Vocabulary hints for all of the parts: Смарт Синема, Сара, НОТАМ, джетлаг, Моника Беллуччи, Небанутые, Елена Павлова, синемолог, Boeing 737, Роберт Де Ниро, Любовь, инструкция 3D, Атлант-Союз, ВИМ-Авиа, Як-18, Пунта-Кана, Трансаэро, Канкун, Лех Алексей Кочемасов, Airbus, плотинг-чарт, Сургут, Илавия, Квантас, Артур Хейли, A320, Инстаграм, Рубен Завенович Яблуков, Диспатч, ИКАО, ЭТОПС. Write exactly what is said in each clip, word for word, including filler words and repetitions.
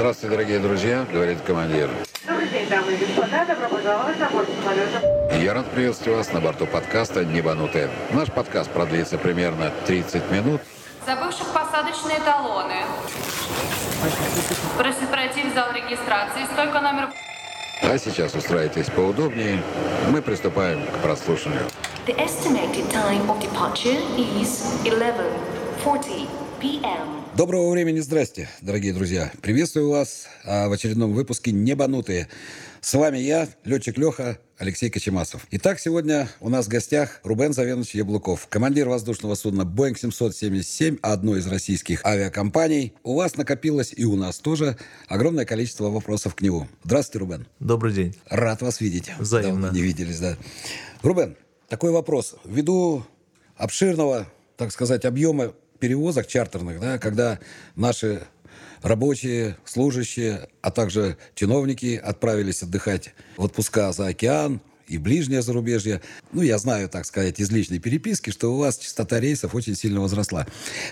Здравствуйте, дорогие друзья, говорит командир. Добрый день, дамы и господа, добро пожаловать на борт самолета. Я рад приветствовать вас на борту подкаста «Небанутые». Наш подкаст продлится примерно тридцать минут. Забывших посадочные талоны. Прошу пройти в зал регистрации, стойка номер... А сейчас устраивайтесь поудобнее, мы приступаем к прослушиванию. The estimated time of departure is eleven forty p m Доброго времени, здрасте, дорогие друзья. Приветствую вас в очередном выпуске «Небанутые». С вами я, летчик Леха Алексей Кочемасов. Итак, сегодня у нас в гостях Рубен Завенович Яблуков, командир воздушного судна Boeing семьсот семьдесят семь, одной из российских авиакомпаний. У вас накопилось, и у нас тоже, огромное количество вопросов к нему. Здравствуйте, Рубен. Добрый день. Рад вас видеть. Взаимно. Давно не виделись, да. Рубен, такой вопрос. Ввиду обширного, так сказать, объема перевозок чартерных, да, когда наши рабочие, служащие, а также чиновники отправились отдыхать в отпуска за океан и ближнее зарубежье. Ну, я знаю, так сказать, из личной переписки, что у вас частота рейсов очень сильно возросла.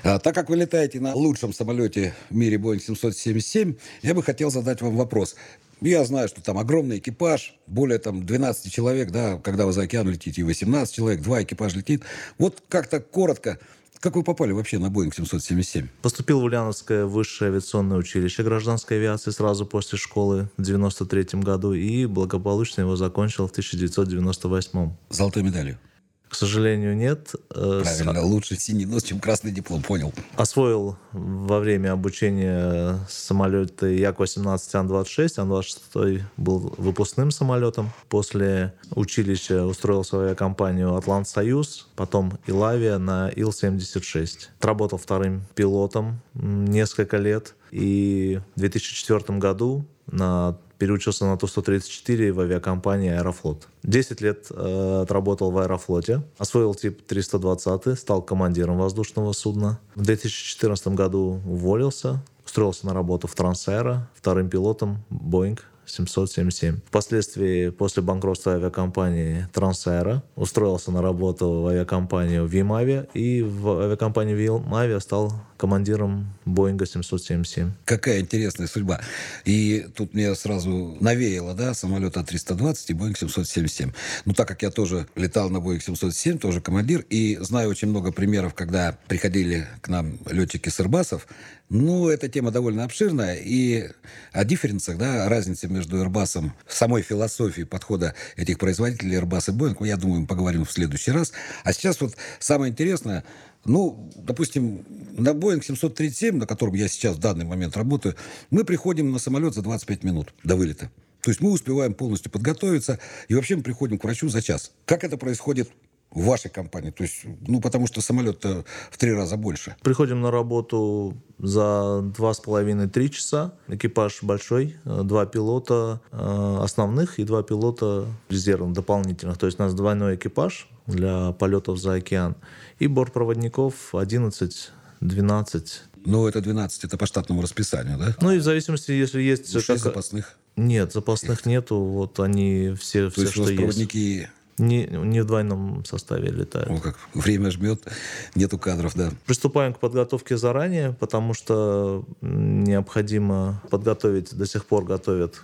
А, так как вы летаете на лучшем самолете в мире Boeing семьсот семьдесят семь, я бы хотел задать вам вопрос. Я знаю, что там огромный экипаж, более там двенадцать человек, да, когда вы за океан летите, и восемнадцать человек, два экипажа летит. Вот как-то коротко, как вы попали вообще на Boeing семьсот семьдесят семь? Поступил в Ульяновское высшее авиационное училище гражданской авиации сразу после школы в девяносто третьем году и благополучно его закончил в тысяча девятьсот девяносто восьмом. Золотой медалью? К сожалению, нет. Правильно, С... лучше синий нос, чем красный диплом, понял. Освоил во время обучения самолеты Як восемнадцать, Ан двадцать шесть. Ан двадцать шесть был выпускным самолетом. После училища устроил свою авиакомпанию «Атлант-Союз», потом «Илавия» на Ил семьдесят шесть. Отработал вторым пилотом несколько лет. И в две тысячи четвёртом году на... переучился на Ту сто тридцать четыре в авиакомпании «Аэрофлот». десять лет э, отработал в «Аэрофлоте», освоил тип триста двадцать, стал командиром воздушного судна. В две тысячи четырнадцатом году уволился, устроился на работу в «Трансаэро», вторым пилотом «Boeing семьсот семьдесят семь». Впоследствии, после банкротства авиакомпании «Трансаэро», устроился на работу в авиакомпанию «ВИМ-Авиа», и в авиакомпании «ВИМ-Авиа» стал командиром «Боинга семьсот семьдесят семь». Какая интересная судьба. И тут мне сразу навеяло, да, самолет А триста двадцать и «Боинг семьсот семьдесят семь». Ну, так как я тоже летал на «Боинг семьсот семь», тоже командир, и знаю очень много примеров, когда приходили к нам летчики с «Airbus'ов». Ну, эта тема довольно обширная, и о дифференсах, да, о разнице между «Airbus'ом», самой философии подхода этих производителей «Airbus» и «Боинг», я думаю, мы поговорим в следующий раз. А сейчас вот самое интересное. Ну, допустим, на Boeing семьсот тридцать семь, на котором я сейчас в данный момент работаю, мы приходим на самолет за двадцать пять минут до вылета. То есть мы успеваем полностью подготовиться, и вообще мы приходим к врачу за час. Как это происходит в вашей компании? То есть, ну, потому что самолет-то в три раза больше. Приходим на работу за два с половиной, три часа. Экипаж большой, два пилота основных и два пилота резервных, дополнительных. То есть у нас двойной экипаж для полетов за океан. И бортпроводников одиннадцать, двенадцать. Ну, это двенадцать, это по штатному расписанию, да? Ну, и в зависимости, если есть... Ну, шесть запасных? Нет, запасных нету. Вот они все, все что есть. То есть проводники... Не, не в двойном составе летают. Ну, как время жмет, нету кадров, да. Приступаем к подготовке заранее, потому что необходимо подготовить, до сих пор готовят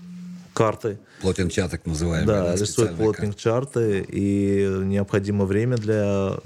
карты. Плотинг-чарт, так называемые. Да, рисуют плотинг-чарты, и необходимо время для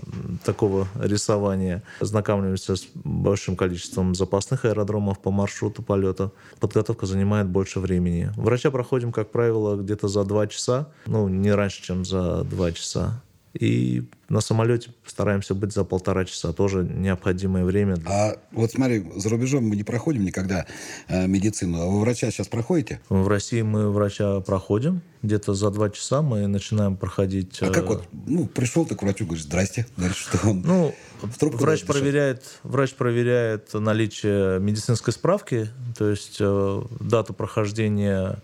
такого рисования. Ознакомливаемся с большим количеством запасных аэродромов по маршруту полета. Подготовка занимает больше времени. Врача проходим, как правило, где-то за два часа, ну, не раньше, чем за два часа. И на самолете стараемся быть за полтора часа. Тоже необходимое время. Для... А вот смотри, за рубежом мы не проходим никогда э, медицину. А вы врача сейчас проходите? В России мы врача проходим. Где-то за два часа мы начинаем проходить... Э... А как вот? Ну, пришел ты к врачу, говоришь, здрасте. Дальше что он? Ну, врач проверяет, врач проверяет наличие медицинской справки, то есть э, дату прохождения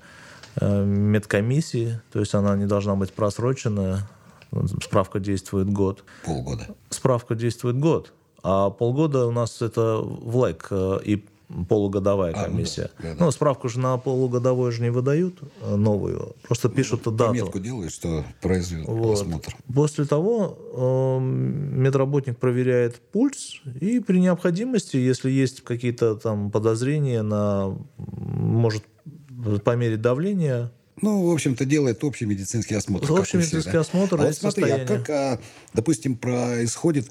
э, медкомиссии. То есть она не должна быть просрочена. Справка действует год. Полгода. Справка действует год. А полгода у нас это влэк и полугодовая комиссия. А, ну, да, да, ну, справку же на полугодовую же не выдают новую. Просто пишут ну, дату. Пометку делают, что произвел вот. Осмотр. После того э, медработник проверяет пульс. И при необходимости, если есть какие-то там подозрения на может по мере давления... Ну, в общем-то, делает общий медицинский осмотр. Общий медицинский все, осмотр. Да? А вот смотри, состояние. а как, а, допустим, происходит...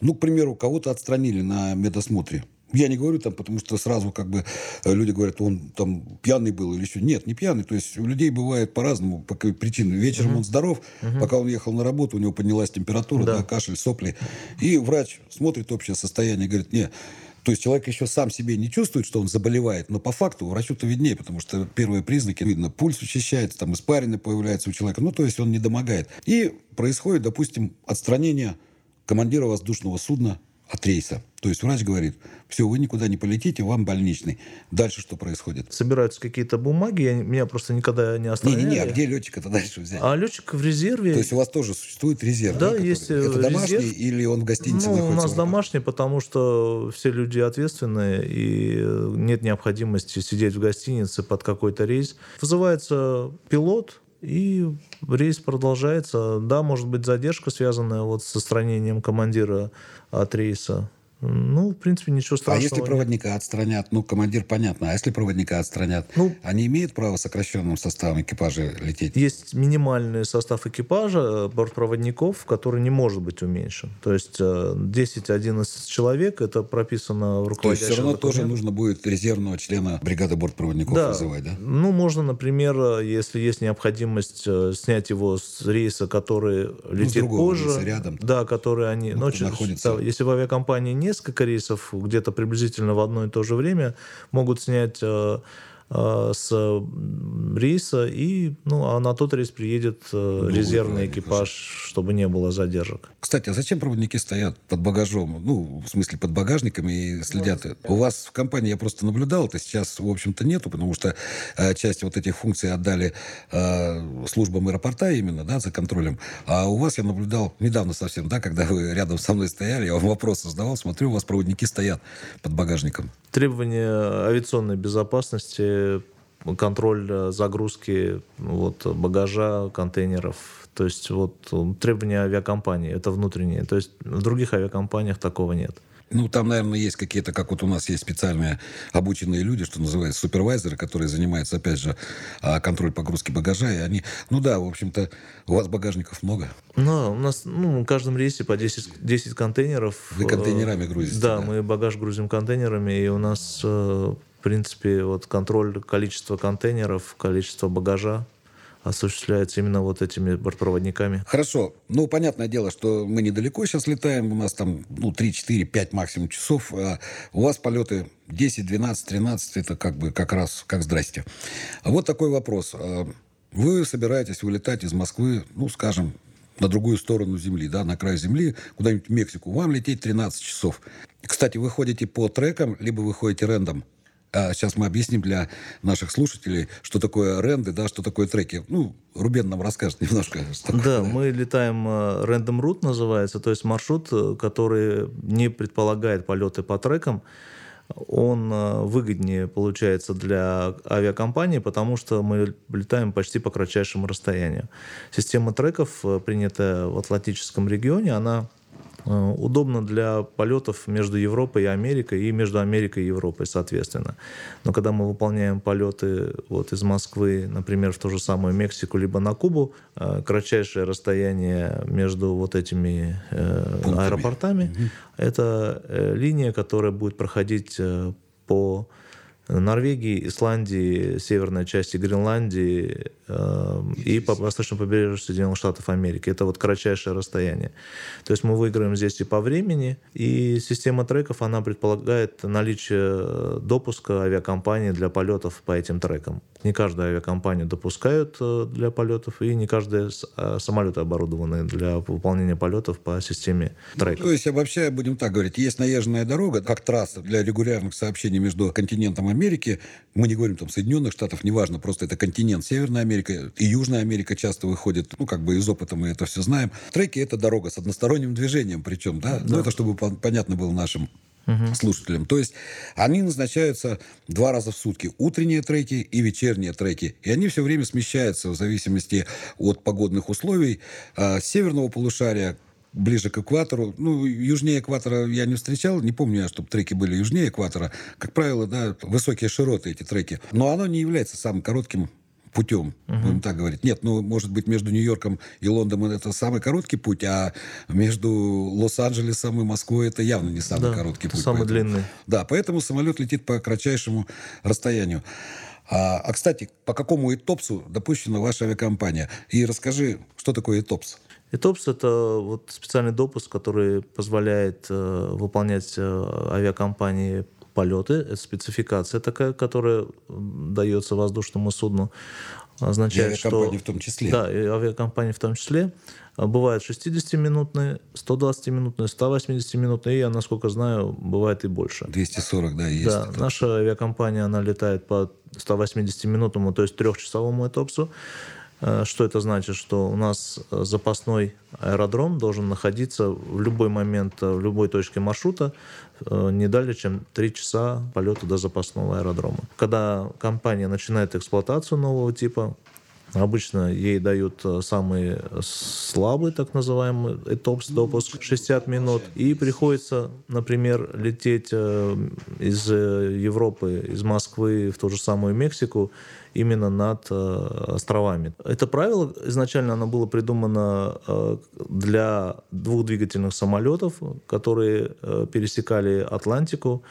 Ну, к примеру, кого-то отстранили на медосмотре. Я не говорю там, потому что сразу как бы люди говорят, он там пьяный был или еще. Нет, не пьяный. То есть у людей бывает по-разному, по какой причине. Вечером uh-huh. он здоров, uh-huh. пока он ехал на работу, у него поднялась температура, да. Да, кашель, сопли. И врач смотрит общее состояние и говорит, нет. То есть человек еще сам себе не чувствует, что он заболевает, но по факту врачу-то виднее, потому что первые признаки видно, пульс учащается, там испарины появляются у человека, ну то есть он недомогает. И происходит, допустим, отстранение командира воздушного судна от рейса. То есть врач говорит, все, вы никуда не полетите, вам больничный. Дальше что происходит? Собираются какие-то бумаги, я, меня просто никогда не оставили. Не-не-не, а где летчика-то дальше взять? А летчик в резерве. То есть у вас тоже существует резерв? Да, да есть который... резерв. Это домашний или он в гостинице ну, находится? У нас домашний, потому что все люди ответственные, и нет необходимости сидеть в гостинице под какой-то рейс. Вызывается пилот, и рейс продолжается. Да, может быть, задержка, связанная вот с отстранением командира от рейса. Ну, в принципе, ничего страшного. А если проводника нет. отстранят? Ну, командир, понятно. А если проводника отстранят? Ну, они имеют право сокращенным составом экипажа лететь? Есть минимальный состав экипажа, бортпроводников, который не может быть уменьшен. То есть десять-одиннадцать человек, это прописано в руководящем. То есть все равно тоже нужно будет резервного члена бригады бортпроводников да. вызывать, да? Ну, можно, например, если есть необходимость снять его с рейса, который летит ну, позже. Рейса, рядом. Да, который они... Ну, ночью, находится... Если в авиакомпании нет, несколько рейсов, где-то приблизительно в одно и то же время, могут снять э, э, с рейса, и, ну, а на тот рейс приедет э, ну, резервный экипаж, хорошо. чтобы не было задержек. Кстати, а зачем проводники стоят под багажом? Ну, в смысле, под багажниками и следят? Ну, у вас в компании, я просто наблюдал, это сейчас, в общем-то, нету, потому что э, часть вот этих функций отдали э, службам аэропорта именно, да, за контролем. А у вас я наблюдал недавно совсем, да, когда вы рядом со мной стояли, я вам вопросы задавал, смотрю, у вас проводники стоят под багажником. Требования авиационной безопасности... контроль загрузки вот, багажа, контейнеров. То есть вот, требования авиакомпании, это внутренние. То есть в других авиакомпаниях такого нет. Ну, там, наверное, есть какие-то, как вот у нас есть специальные обученные люди, что называется, супервайзеры, которые занимаются, опять же, контроль погрузки багажа, и они... Ну да, в общем-то, у вас багажников много. Ну, у нас, ну, в каждом рейсе по десять, десять контейнеров. Вы контейнерами грузите? Да, да, мы багаж грузим контейнерами, и у нас... В принципе, вот контроль количества контейнеров, количества багажа осуществляется именно вот этими бортпроводниками. Хорошо. Ну, понятное дело, что мы недалеко сейчас летаем. У нас там ну, три-четыре-пять максимум часов. А у вас полеты десять, двенадцать, тринадцать. Это как бы как раз как здрасте. Вот такой вопрос. Вы собираетесь вылетать из Москвы, ну, скажем, на другую сторону Земли, да, на край Земли, куда-нибудь в Мексику. Вам лететь тринадцать часов. Кстати, вы ходите по трекам, либо вы ходите рэндом. Сейчас мы объясним для наших слушателей, что такое ренды, да, что такое треки. Ну, Рубен нам расскажет немножко. Что такое, да, да, мы летаем random route называется, то есть маршрут, который не предполагает полеты по трекам. Он выгоднее получается для авиакомпании, потому что мы летаем почти по кратчайшему расстоянию. Система треков, принятая в Атлантическом регионе, она... удобно для полетов между Европой и Америкой и между Америкой и Европой, соответственно. Но когда мы выполняем полеты вот из Москвы, например, в ту же самую Мексику либо на Кубу, кратчайшее расстояние между вот этими э, аэропортами угу. — это линия, которая будет проходить по Норвегии, Исландии, северной части Гренландии э, и по восточному побережью Соединенных Штатов Америки. Это вот кратчайшее расстояние. То есть мы выиграем здесь и по времени, и система треков, она предполагает наличие допуска авиакомпании для полетов по этим трекам. Не каждую авиакомпанию допускают для полетов, и не каждый самолет оборудован для выполнения полетов по системе треков. То есть, обобщая, будем так говорить, есть наезженная дорога, как трасса для регулярных сообщений между континентом Америки, мы не говорим там Соединенных Штатов, неважно, просто это континент, Северная Америка и Южная Америка часто выходит, ну, как бы из опыта мы это все знаем. Треки — это дорога с односторонним движением причем, да? да. Ну, это чтобы понятно было нашим Uh-huh. слушателям. То есть они назначаются два раза в сутки. Утренние треки и вечерние треки. И они все время смещаются в зависимости от погодных условий с северного полушария ближе к экватору. Ну, южнее экватора я не встречал, не помню, чтобы треки были южнее экватора. Как правило, да, высокие широты эти треки. Но оно не является самым коротким путем, uh-huh. будем так говорить. Нет, ну, может быть, между Нью-Йорком и Лондоном это самый короткий путь, а между Лос-Анджелесом и Москвой это явно не самый да, короткий путь. Самый поэтому. длинный. Да, поэтому самолет летит по кратчайшему расстоянию. А, а, кстати, по какому ЭТОПСу допущена ваша авиакомпания? И расскажи, что такое ЭТОПС? ЭТОПС — это вот специальный допуск, который позволяет э, выполнять э, авиакомпании полеты. Это спецификация такая, которая дается воздушному судну. Означает, и авиакомпании что... в том числе. Да, и авиакомпании в том числе. Бывают шестидесятиминутные, сто двадцатиминутные, сто восьмидесятиминутные, и, я, насколько знаю, бывает и больше. двести сорок, да, есть. Да, это. Наша авиакомпания, она летает по сто восьмидесятиминутному, то есть трехчасовому ЭТОПСу. Что это значит? Что у нас запасной аэродром должен находиться в любой момент, в любой точке маршрута, не далее, чем три часа полета до запасного аэродрома. Когда компания начинает эксплуатацию нового типа, обычно ей дают самый слабый, так называемый, ЭТОПС, допуск шестьдесят минут. И приходится, например, лететь из Европы, из Москвы в ту же самую Мексику, именно над островами. Это правило изначально оно было придумано для двухдвигательных самолетов, которые пересекали Атлантику.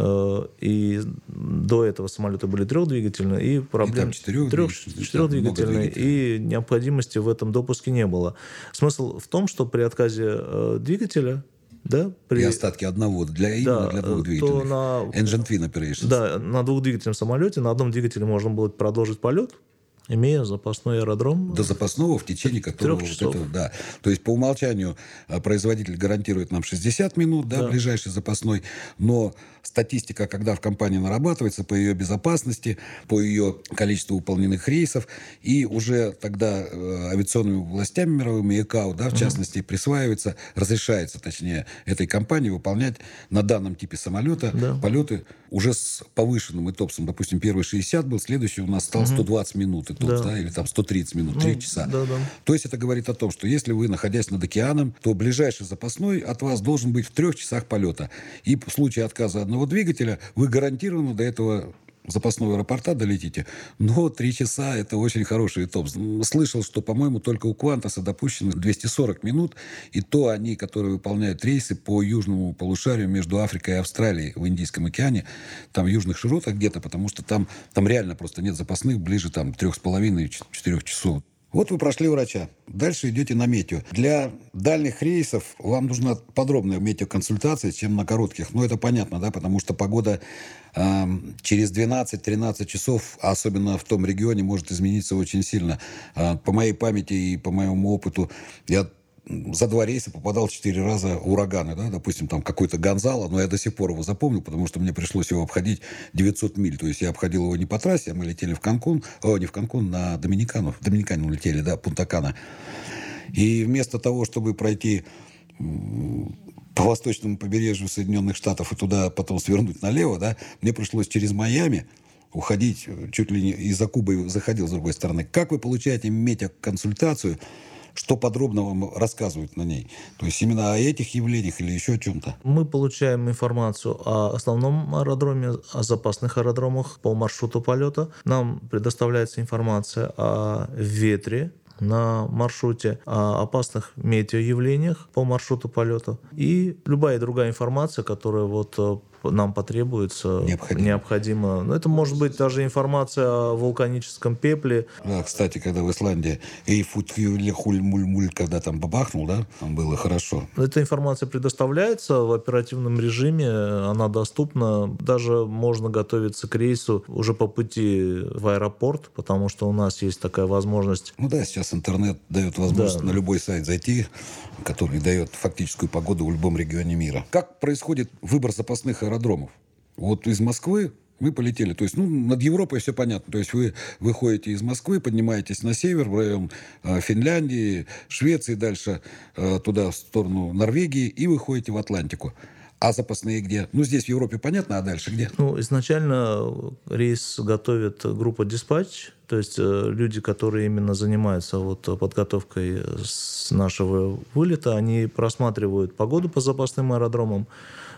И до этого самолеты были трехдвигательные, и проблем четырехдвигательные, и необходимости в этом допуске не было. Смысл в том, что при отказе двигателя, да, при и остатки одного для, да, для двух двигателей, на... engine twin operations. Да, на двухдвигательном самолете на одном двигателе можно было продолжить полет, имея запасной аэродром. До запасного в течение которого... Трех часов. Вот этого, да. То есть по умолчанию производитель гарантирует нам шестьдесят минут, да, да, ближайший запасной. Но статистика, когда в компании нарабатывается, по ее безопасности, по ее количеству выполненных рейсов, и уже тогда авиационными властями мировыми, ИКАО, да, в частности, угу. присваивается, разрешается, точнее, этой компании выполнять на данном типе самолета да. полеты уже с повышенным ЭТОПСом. Допустим, первый шестьдесят был, следующий у нас стал угу. сто двадцать минут. ЭТОПС, да. Да, или там сто тридцать минут, три часа. Да, да. То есть это говорит о том, что если вы, находясь над океаном, то ближайший запасной от вас должен быть в трех часах полета. И в случае отказа одного двигателя вы гарантированно до этого запасного аэропорта долетите. Но три часа — это очень хороший ЭТОПС. Слышал, что, по-моему, только у Квантаса допущено двести сорок минут, и то они, которые выполняют рейсы по южному полушарию между Африкой и Австралией в Индийском океане, там в южных широтах где-то, потому что там, там реально просто нет запасных ближе там три с половиной - четыре часов. Вот вы прошли врача. Дальше идете на метео. Для дальних рейсов вам нужна подробная метеоконсультация, чем на коротких. Но это понятно, да, потому что погода э, через двенадцать-тринадцать часов, особенно в том регионе, может измениться очень сильно. Э, по моей памяти и по моему опыту я за два рейса попадал четыре раза ураганы, да, допустим, там какой-то Гонзало, но я до сих пор его запомнил, потому что мне пришлось его обходить девятьсот миль, то есть я обходил его не по трассе, а мы летели в Канкун, о, не в Канкун, на Доминикану, в Доминикану летели, да, Пунта-Кана, и вместо того, чтобы пройти по восточному побережью Соединенных Штатов и туда потом свернуть налево, да, мне пришлось через Майами уходить, чуть ли не из-за Кубы заходил с другой стороны. Как вы получаете метеоконсультацию? Что подробно вам рассказывают на ней? То есть именно о этих явлениях или еще о чем-то? Мы получаем информацию о основном аэродроме, о запасных аэродромах по маршруту полета. Нам предоставляется информация о ветре на маршруте, о опасных метеоявлениях по маршруту полета и любая другая информация, которая вот нам потребуется, необходимо. необходимо. Но это может быть даже информация о вулканическом пепле. Да, кстати, когда в Исландии Эйфутхюльхульмульмуль, когда там бабахнул, да, там было хорошо. Эта информация предоставляется в оперативном режиме, она доступна. Даже можно готовиться к рейсу уже по пути в аэропорт, потому что у нас есть такая возможность. Ну да, сейчас интернет дает возможность да. на любой сайт зайти, который дает фактическую погоду в любом регионе мира. Как происходит выбор запасных аэропортов? аэродромов. Вот из Москвы мы полетели. То есть, ну, над Европой все понятно. То есть, вы выходите из Москвы, поднимаетесь на север, в район э, Финляндии, Швеции, дальше э, туда, в сторону Норвегии, и выходите в Атлантику. А запасные где? Ну, здесь в Европе понятно, а дальше где? Ну, изначально рейс готовит группа «Диспатч», То есть люди, которые именно занимаются вот подготовкой с нашего вылета, они просматривают погоду по запасным аэродромам,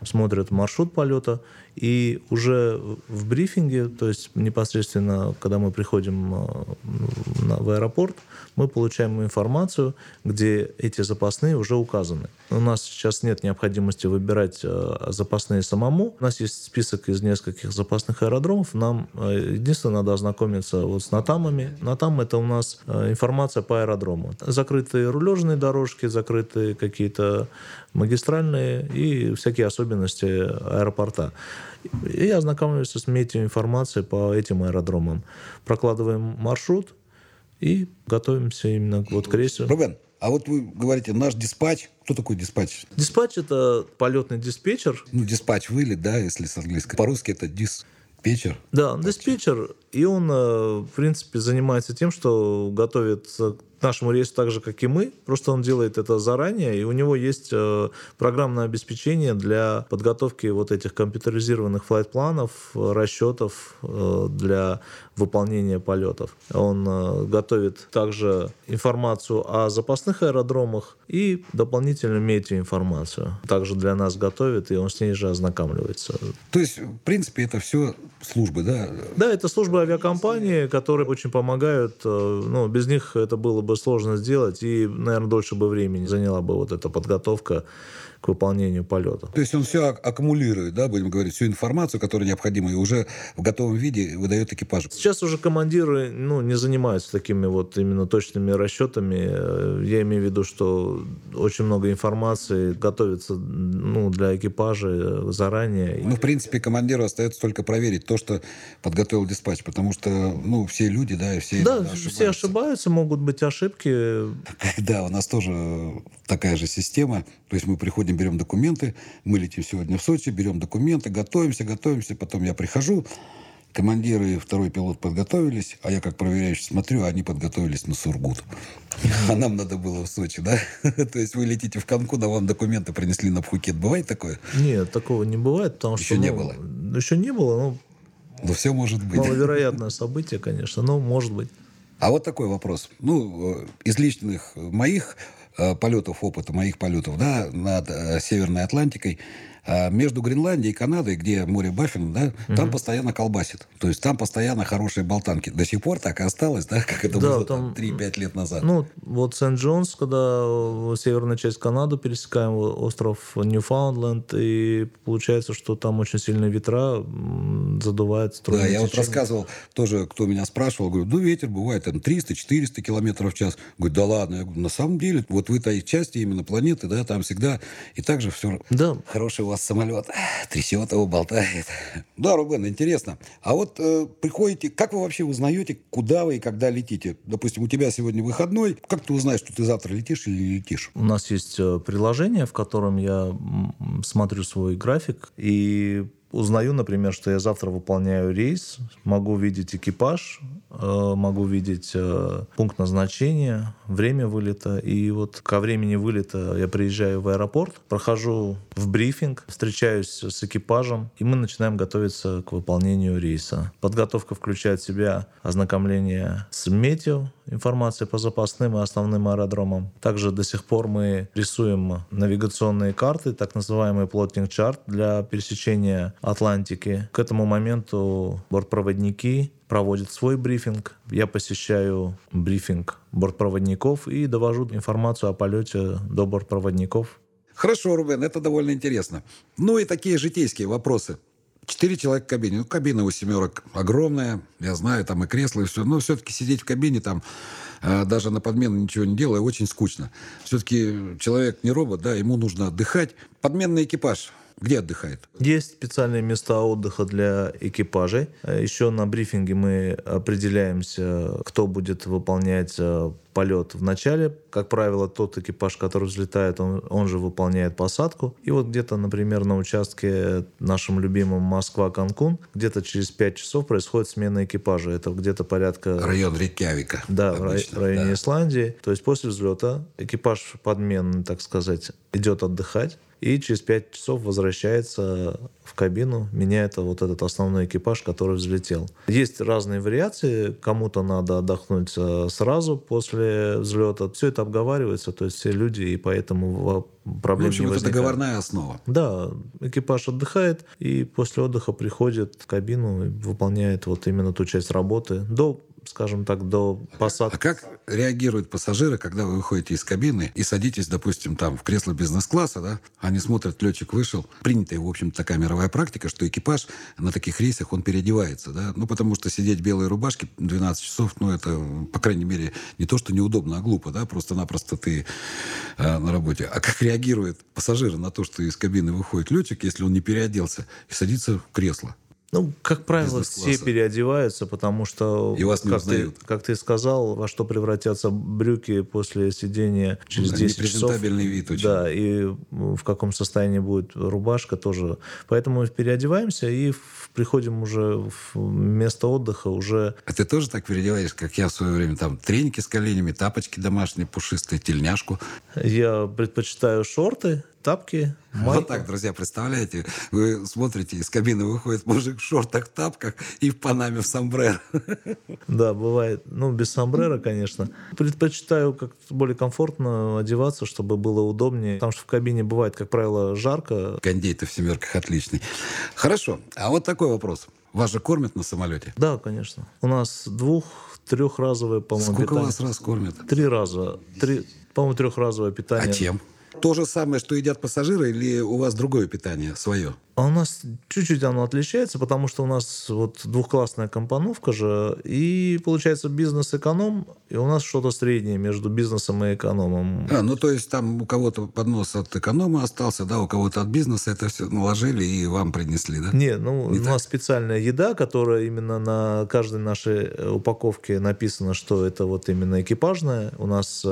смотрят маршрут полета, и уже в брифинге, то есть непосредственно, когда мы приходим в аэропорт, мы получаем информацию, где эти запасные уже указаны. У нас сейчас нет необходимости выбирать запасные самому. У нас есть список из нескольких запасных аэродромов. Нам единственное надо ознакомиться вот с НОТАМами. НОТАМ — это у нас информация по аэродрому. Закрытые рулежные дорожки, закрытые какие-то магистральные и всякие особенности аэропорта. И ознакомимся с метеоинформацией по этим аэродромам. Прокладываем маршрут и готовимся именно вот к рейсу. Рубен, а вот вы говорите, наш диспатч. Кто такой диспатч? Диспатч — это полетный диспетчер. Ну, диспатч — вылет, да, если с английского. По-русски это дис... Диспетчер? Да, диспетчер. И он, в принципе, занимается тем, что готовится к нашему рейсу так же, как и мы. Просто он делает это заранее, и у него есть программное обеспечение для подготовки вот этих компьютеризированных флайт-планов, расчетов для выполнения полетов. Он готовит также информацию о запасных аэродромах и дополнительную метеоинформацию. Также для нас готовит, и он с ней же ознакомливается. То есть, в принципе, это все службы, да? Да, это службы авиакомпании, которые очень помогают. Ну, без них это было бы сложно сделать, и, наверное, дольше бы времени заняла бы вот эта подготовка к выполнению полета. То есть он все аккумулирует, да, будем говорить, всю информацию, которая необходима, и уже в готовом виде выдает экипажу. Сейчас уже командиры, ну, не занимаются такими вот именно точными расчетами. Я имею в виду, что очень много информации готовится, ну, для экипажа заранее. Ну, в принципе, командиру остается только проверить то, что подготовил диспатч, потому что, ну, все люди, да, и все... Да, ошибаются. Все ошибаются, могут быть ошибки. Да, у нас тоже такая же система. То есть мы приходим, берем документы, мы летим сегодня в Сочи, берем документы, готовимся, готовимся, потом я прихожу, командир и второй пилот подготовились, а я как проверяющий смотрю, а они подготовились на Сургут. А нам надо было в Сочи, да? То есть вы летите в Канкун, а вам документы принесли на Пхукет. Бывает такое? Нет, такого не бывает, потому что... Еще не было? Еще не было, но... Но все может быть. Маловероятное событие, конечно, но может быть. А вот такой вопрос. Ну, из личных моих... полетов, опыта моих полетов, да, над э, Северной Атлантикой, э, между Гренландией и Канадой, где море Баффин, да, mm-hmm. там постоянно колбасит. То есть там постоянно хорошие болтанки. До сих пор так и осталось, да, как это да, было там, три-пять лет назад. Ну, вот Сент-Джонс, когда северная часть Канады, пересекаем остров Ньюфаундленд, и получается, что там очень сильные ветра задувают. Да, течение. Я вот рассказывал, тоже кто меня спрашивал, говорю, ну, ветер бывает там триста-четыреста километров в час. Говорю, да ладно. Я говорю, на самом деле, вот в этой части именно планеты, да, там всегда и так же все. Да. Хороший у вас самолет, трясет его, болтает. Да, Рубен, интересно. А вот э, приходите, как вы вообще узнаете, куда вы и когда летите? Допустим, у тебя сегодня выходной, как ты узнаешь, что ты завтра летишь или не летишь? У нас есть приложение, в котором я смотрю свой график и узнаю, например, что я завтра выполняю рейс, могу видеть экипаж, могу видеть пункт назначения, время вылета. И вот ко времени вылета я приезжаю в аэропорт, прохожу в брифинг, встречаюсь с экипажем, и мы начинаем готовиться к выполнению рейса. Подготовка включает в себя ознакомление с метео, информацией по запасным и основным аэродромам. Также до сих пор мы рисуем навигационные карты, так называемый плотинг-чарт для пересечения Атлантики. К этому моменту бортпроводники проводят свой брифинг. Я посещаю брифинг бортпроводников и довожу информацию о полете до бортпроводников. Хорошо, Рубен, это довольно интересно. Ну и такие житейские вопросы. Четыре человека в кабине. Ну, кабина у семерок огромная. Я знаю, там и кресла, и все. Но все-таки сидеть в кабине там, даже на подмену ничего не делая, очень скучно. Все-таки человек не робот, да, ему нужно отдыхать. Подменный экипаж где отдыхает? Есть специальные места отдыха для экипажей. Еще на брифинге мы определяемся, кто будет выполнять полет в начале. Как правило, тот экипаж, который взлетает, он, он же выполняет посадку. И вот где-то, например, на участке нашим любимым Москва-Канкун, где-то через пять часов происходит смена экипажа. Это где-то порядка... Район Рейкьявика. Да, обычно, в районе да. Исландии. То есть после взлета экипаж подменный, так сказать, идет отдыхать. и через пять часов возвращается в кабину, меняет вот этот основной экипаж, который взлетел. Есть разные вариации, кому-то надо отдохнуть сразу после взлета. Все это обговаривается, то есть все люди, и поэтому проблем не возникает. В общем, это договорная основа. Да, экипаж отдыхает, и после отдыха приходит в кабину и выполняет вот именно ту часть работы до, скажем так, до посадки. А как реагируют пассажиры, когда вы выходите из кабины и садитесь, допустим, там в кресло бизнес-класса, да? Они смотрят, летчик вышел. Принятая, в общем-то, такая мировая практика, что экипаж на таких рейсах, он переодевается, да? Ну, потому что сидеть в белой рубашке двенадцать часов, ну, это, по крайней мере, не то, что неудобно, а глупо, да? Просто-напросто ты э, на работе. А как реагируют пассажиры на то, что из кабины выходит летчик, если он не переоделся, и садится в кресло? Ну, как правило, все переодеваются, потому что, как ты, как ты сказал, во что превратятся брюки после сидения через десять часов. Непрезентабельный вид очень. Да, и в каком состоянии будет рубашка тоже. Поэтому переодеваемся и приходим уже в место отдыха уже. А ты тоже так переодеваешь, как я в свое время? Там треники с коленями, тапочки домашние, пушистые, тельняшку. Я предпочитаю шорты, тапки, майку. Вот так, друзья, представляете, вы смотрите, из кабины выходит мужик в шортах, тапках и в панаме в сомбреро. Да, бывает. Ну, без сомбреро, конечно. Предпочитаю как более комфортно одеваться, чтобы было удобнее. Потому что в кабине бывает, как правило, жарко. Кондей-то в «семерках» отличный. Хорошо. А вот такой вопрос. Вас же кормят на самолете? Да, конечно. У нас двух, трехразовое, по-моему, Сколько питание. Сколько вас раз кормят? Три раза. Три, по-моему, трехразовое питание. А чем? То же самое, что едят пассажиры, или у вас другое питание свое? А у нас чуть-чуть оно отличается, потому что у нас вот двухклассная компоновка же, и получается бизнес-эконом, и у нас что-то среднее между бизнесом и экономом. А, ну то есть там у кого-то поднос от эконома остался, да, у кого-то от бизнеса, это все наложили и вам принесли, да? Не, ну Не у так. нас специальная еда, которая именно на каждой нашей упаковке написано, что это вот именно экипажная. У нас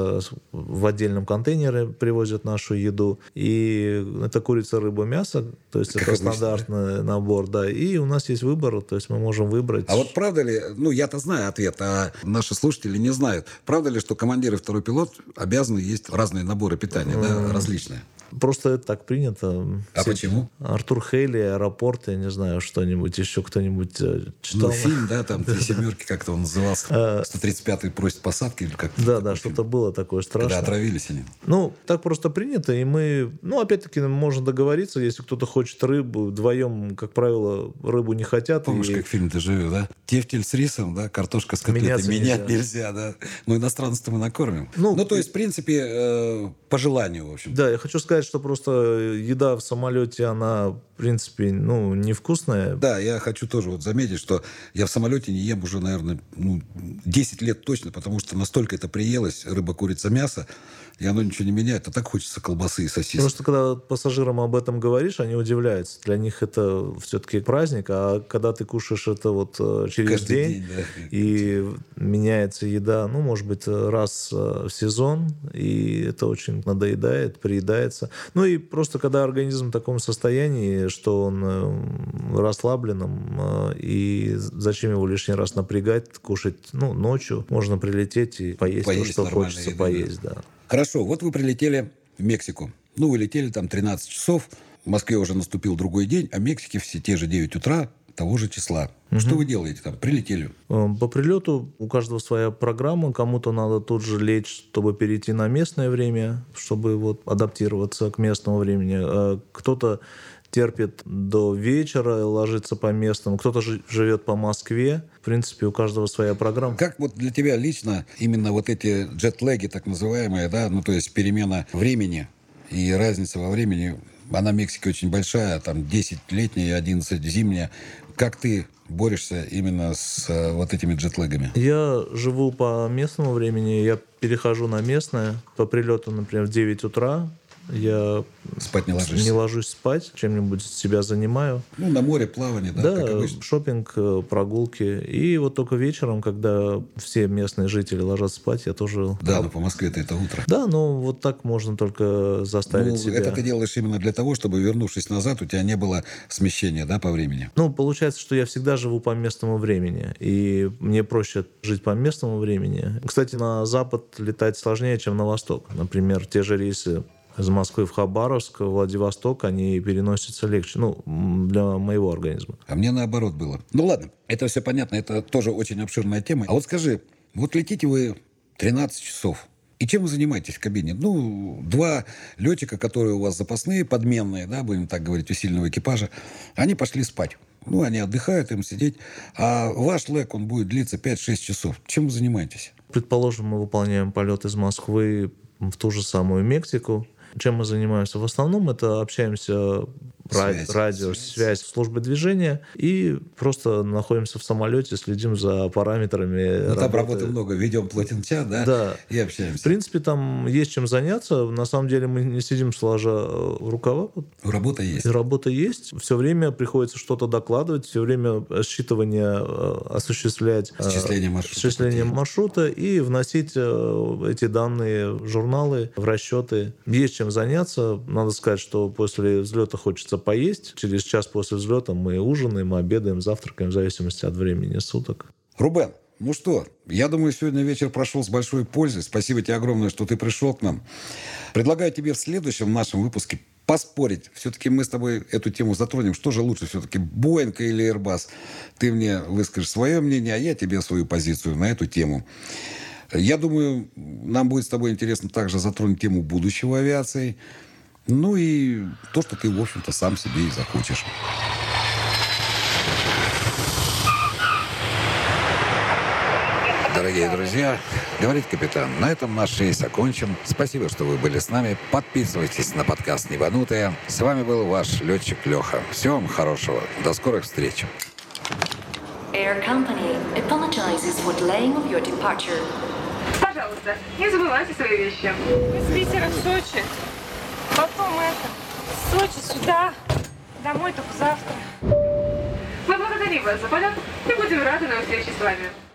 в отдельном контейнере привозят нашу еду, и это курица, рыба, мясо, то есть это стандартный набор, да. И у нас есть выбор, то есть мы можем выбрать. А вот правда ли, ну я-то знаю ответ, а наши слушатели не знают, правда ли, что командир и второй пилот обязаны есть разные наборы питания, mm-hmm. да, различные? Просто это так принято. А все... почему? Артур Хейли, «Аэропорт», я не знаю, что-нибудь, еще кто-нибудь читал. Ну, фильм, да, там «Три семерки», как-то он назывался. сто тридцать пятый просит посадки или как-то. Да, да, что-то было такое страшное. Когда отравились они. Ну, так просто принято, и мы... Ну, опять-таки, можно договориться, если кто-то хочет рыбу, вдвоем, как правило, рыбу не хотят. Помнишь, и... как фильм «Ты живешь», да? Тефтель с рисом, да, картошка с котлетой. Менять нельзя, да. Ну, иностранцев мы накормим. Ну, ну то и... есть, в принципе, э, по желанию, в общем. Да, я хочу сказать, что просто еда в самолете, она, в принципе, ну, невкусная. Да, я хочу тоже вот заметить, что я в самолете не ем уже, наверное, ну, десять лет точно, потому что настолько это приелось, рыба, курица, мясо, и оно ничего не меняет, а так хочется колбасы и сосисок. Просто когда пассажирам об этом говоришь, они удивляются. Для них это все-таки праздник, а когда ты кушаешь это вот через Каждый день, день да. и меняется еда, ну, может быть, раз в сезон, и это очень надоедает, приедается. Ну и просто когда организм в таком состоянии, что он расслабленным, и зачем его лишний раз напрягать, кушать, ну, ночью можно прилететь и поесть, поесть то, что хочется еды, поесть. Да. Да. Хорошо, вот вы прилетели в Мексику. Ну, вы летели там тринадцать часов, в Москве уже наступил другой день, а в Мексике все те же девять утра того же числа. Угу. Что вы делаете там? Прилетели? По прилету у каждого своя программа. Кому-то надо тут же лечь, чтобы перейти на местное время, чтобы вот адаптироваться к местному времени. Кто-то терпит до вечера, ложится по местному. Кто-то ж- живет по Москве. В принципе, у каждого своя программа. Как вот для тебя лично именно вот эти джетлаги, так называемые, да, ну то есть перемена времени и разница во времени, она в Мексике очень большая, там десять летняя, одиннадцать зимняя. Как ты борешься именно с э, вот этими джетлагами? Я живу по местному времени, я перехожу на местное. По прилету, например, в девять утра я спать не, ложишься. не ложусь спать, чем-нибудь себя занимаю. Ну, на море, плавание, да? Да, как обычно. Шопинг, прогулки. И вот только вечером, когда все местные жители ложатся спать, я тоже... Да, но по Москве-то это утро. Да, но вот так можно только заставить ну, себя. Это ты делаешь именно для того, чтобы, вернувшись назад, у тебя не было смещения, да, по времени? Ну, получается, что я всегда живу по местному времени. И мне проще жить по местному времени. Кстати, на запад летать сложнее, чем на восток. Например, те же рейсы из Москвы в Хабаровск, в Владивосток, они переносятся легче. Ну, для моего организма. А мне наоборот было. Ну ладно, это все понятно, это тоже очень обширная тема. А вот скажи, вот летите вы тринадцать часов, и чем вы занимаетесь в кабине? Ну, два летчика, которые у вас запасные, подменные, да, будем так говорить, усиленного экипажа, они пошли спать. Ну, они отдыхают, им сидеть. А ваш лек, он будет длиться пять-шесть часов. Чем вы занимаетесь? Предположим, мы выполняем полет из Москвы в ту же самую Мексику. Чем мы занимаемся? В основном это общаемся, связь, радио, связь. связь, службы движения, и просто находимся в самолете, следим за параметрами. Ну, там работы много, ведем плотенца, да? Да. И общаемся. В принципе, там есть чем заняться. На самом деле мы не сидим сложа рукава. Работа есть. Работа есть. Все время приходится что-то докладывать, все время считывание осуществлять, счисление маршрута, счисление маршрута и вносить эти данные в журналы, в расчеты. Есть чем заняться. Надо сказать, что после взлета хочется поесть. Через час после взлета мы ужинаем, мы обедаем, завтракаем, в зависимости от времени суток. Рубен, ну что, я думаю, сегодня вечер прошел с большой пользой. Спасибо тебе огромное, что ты пришел к нам. Предлагаю тебе в следующем нашем выпуске поспорить. Все-таки мы с тобой эту тему затронем. Что же лучше все-таки, Boeing или Airbus? Ты мне выскажешь свое мнение, а я тебе свою позицию на эту тему. Я думаю, нам будет с тобой интересно также затронуть тему будущего авиации. Ну и то, что ты, в общем-то, сам себе и захочешь. Дорогие друзья, говорит капитан, на этом наш рейс окончен. Спасибо, что вы были с нами. Подписывайтесь на подкаст «Небанутые». С вами был ваш летчик Леха. Всего вам хорошего. До скорых встреч. Air Company apologizes for delaying of your departure. Пожалуйста, не забывайте свои вещи. Мы с Питера в Сочи. Потом это, Сочи, сюда. Домой только завтра. Мы благодарим вас за полет и будем рады на встрече с вами.